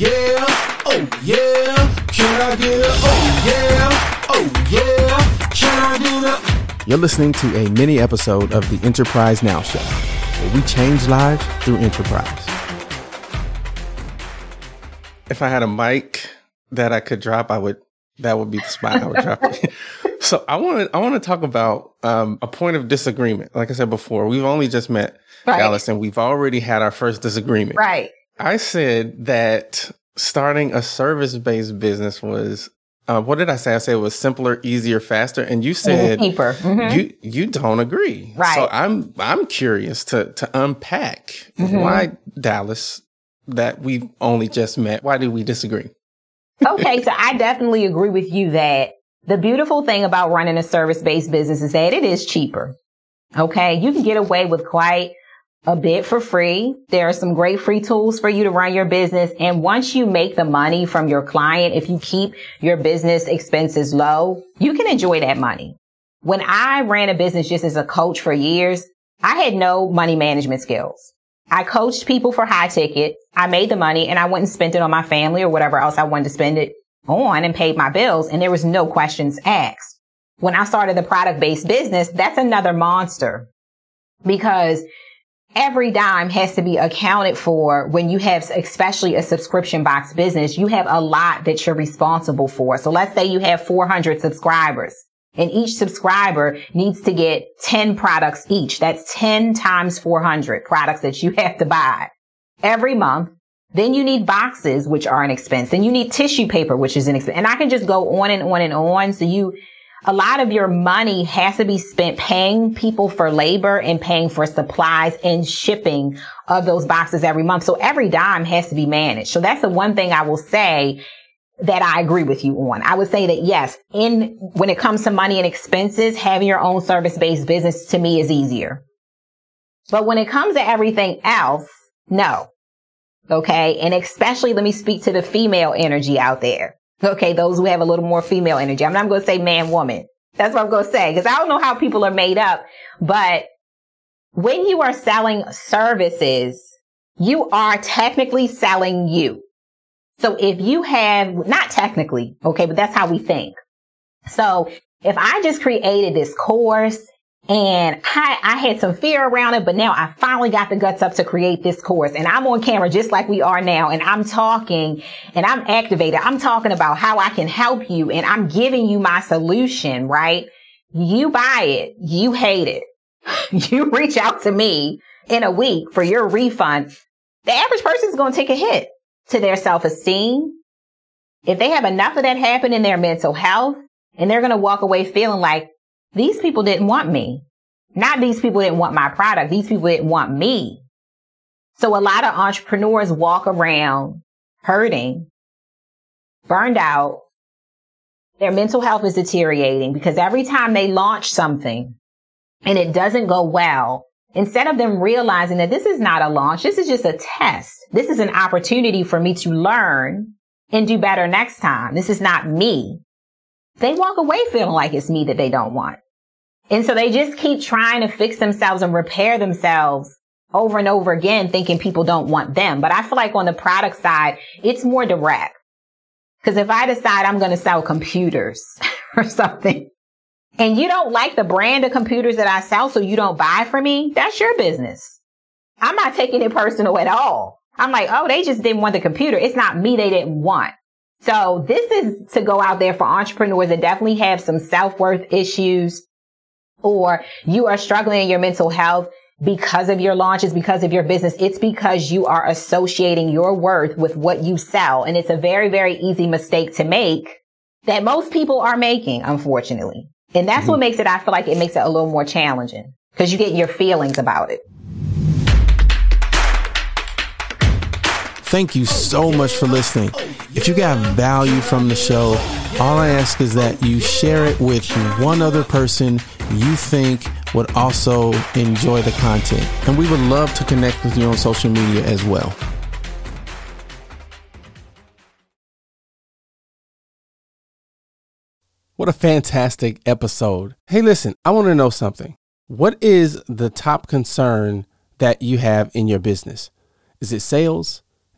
Yeah, oh yeah, can I get a oh yeah, can I get a... You're listening to a mini episode of the Enterprise Now Show, where we change lives through enterprise. If I had a mic that I could drop, that would be the spot I would drop it. So I want to talk about a point of disagreement. Like I said before, we've only just met, right, Allison. We've already had our first disagreement. Right. I said that starting a service-based business was, what did I say? I said it was simpler, easier, faster. And you said mm-hmm. you don't agree. Right. So I'm curious to unpack why, Dallas, that we've only just met, why do we disagree? Okay, so I definitely agree with you that the beautiful thing about running a service-based business is that it is cheaper. Okay, you can get away with quite a bit for free. There are some great free tools for you to run your business. And once you make the money from your client, if you keep your business expenses low, you can enjoy that money. When I ran a business just as a coach for years, I had no money management skills. I coached people for high ticket. I made the money and I went and spent it on my family or whatever else I wanted to spend it on and paid my bills. And there was no questions asked. When I started the product-based business, that's another monster, because every dime has to be accounted for. When you have, especially a subscription box business, you have a lot that you're responsible for. So let's say you have 400 subscribers and each subscriber needs to get 10 products each. That's 10 times 400 products that you have to buy every month. Then you need boxes, which are an expense. Then you need tissue paper, which is an expense. And I can just go on and on and on. So a lot of your money has to be spent paying people for labor and paying for supplies and shipping of those boxes every month. So every dime has to be managed. So that's the one thing I will say that I agree with you on. I would say that, yes, when it comes to money and expenses, having your own service-based business to me is easier. But when it comes to everything else, no. Okay. And especially, let me speak to the female energy out there. Okay, those who have a little more female energy. I'm not going to say man, woman. That's what I'm going to say, because I don't know how people are made up. But when you are selling services, you are technically selling you. So if you have, not technically, okay, but that's how we think. So if I just created this course and I had some fear around it, but now I finally got the guts up to create this course and I'm on camera just like we are now. And I'm talking and I'm activated. I'm talking about how I can help you and I'm giving you my solution, right? You buy it. You hate it. You reach out to me in a week for your refund. The average person is going to take a hit to their self-esteem. If they have enough of that happen in their mental health, and they're going to walk away feeling like, these people didn't want me. Not these people didn't want my product. These people didn't want me. So a lot of entrepreneurs walk around hurting, burned out. Their mental health is deteriorating because every time they launch something and it doesn't go well, instead of them realizing that this is not a launch, this is just a test. This is an opportunity for me to learn and do better next time. This is not me. They walk away feeling like it's me that they don't want. And so they just keep trying to fix themselves and repair themselves over and over again, thinking people don't want them. But I feel like on the product side, it's more direct. Because if I decide I'm going to sell computers or something, and you don't like the brand of computers that I sell, so you don't buy from me, that's your business. I'm not taking it personal at all. I'm like, oh, they just didn't want the computer. It's not me they didn't want. So this is to go out there for entrepreneurs that definitely have some self-worth issues, or you are struggling in your mental health because of your launches, because of your business. It's because you are associating your worth with what you sell. And it's a very, very easy mistake to make that most people are making, unfortunately. And that's what makes it, I feel like it makes it a little more challenging, because you get your feelings about it. Thank you so much for listening. If you got value from the show, all I ask is that you share it with one other person you think would also enjoy the content. And we would love to connect with you on social media as well. What a fantastic episode. Hey, listen, I want to know something. What is the top concern that you have in your business? Is it sales?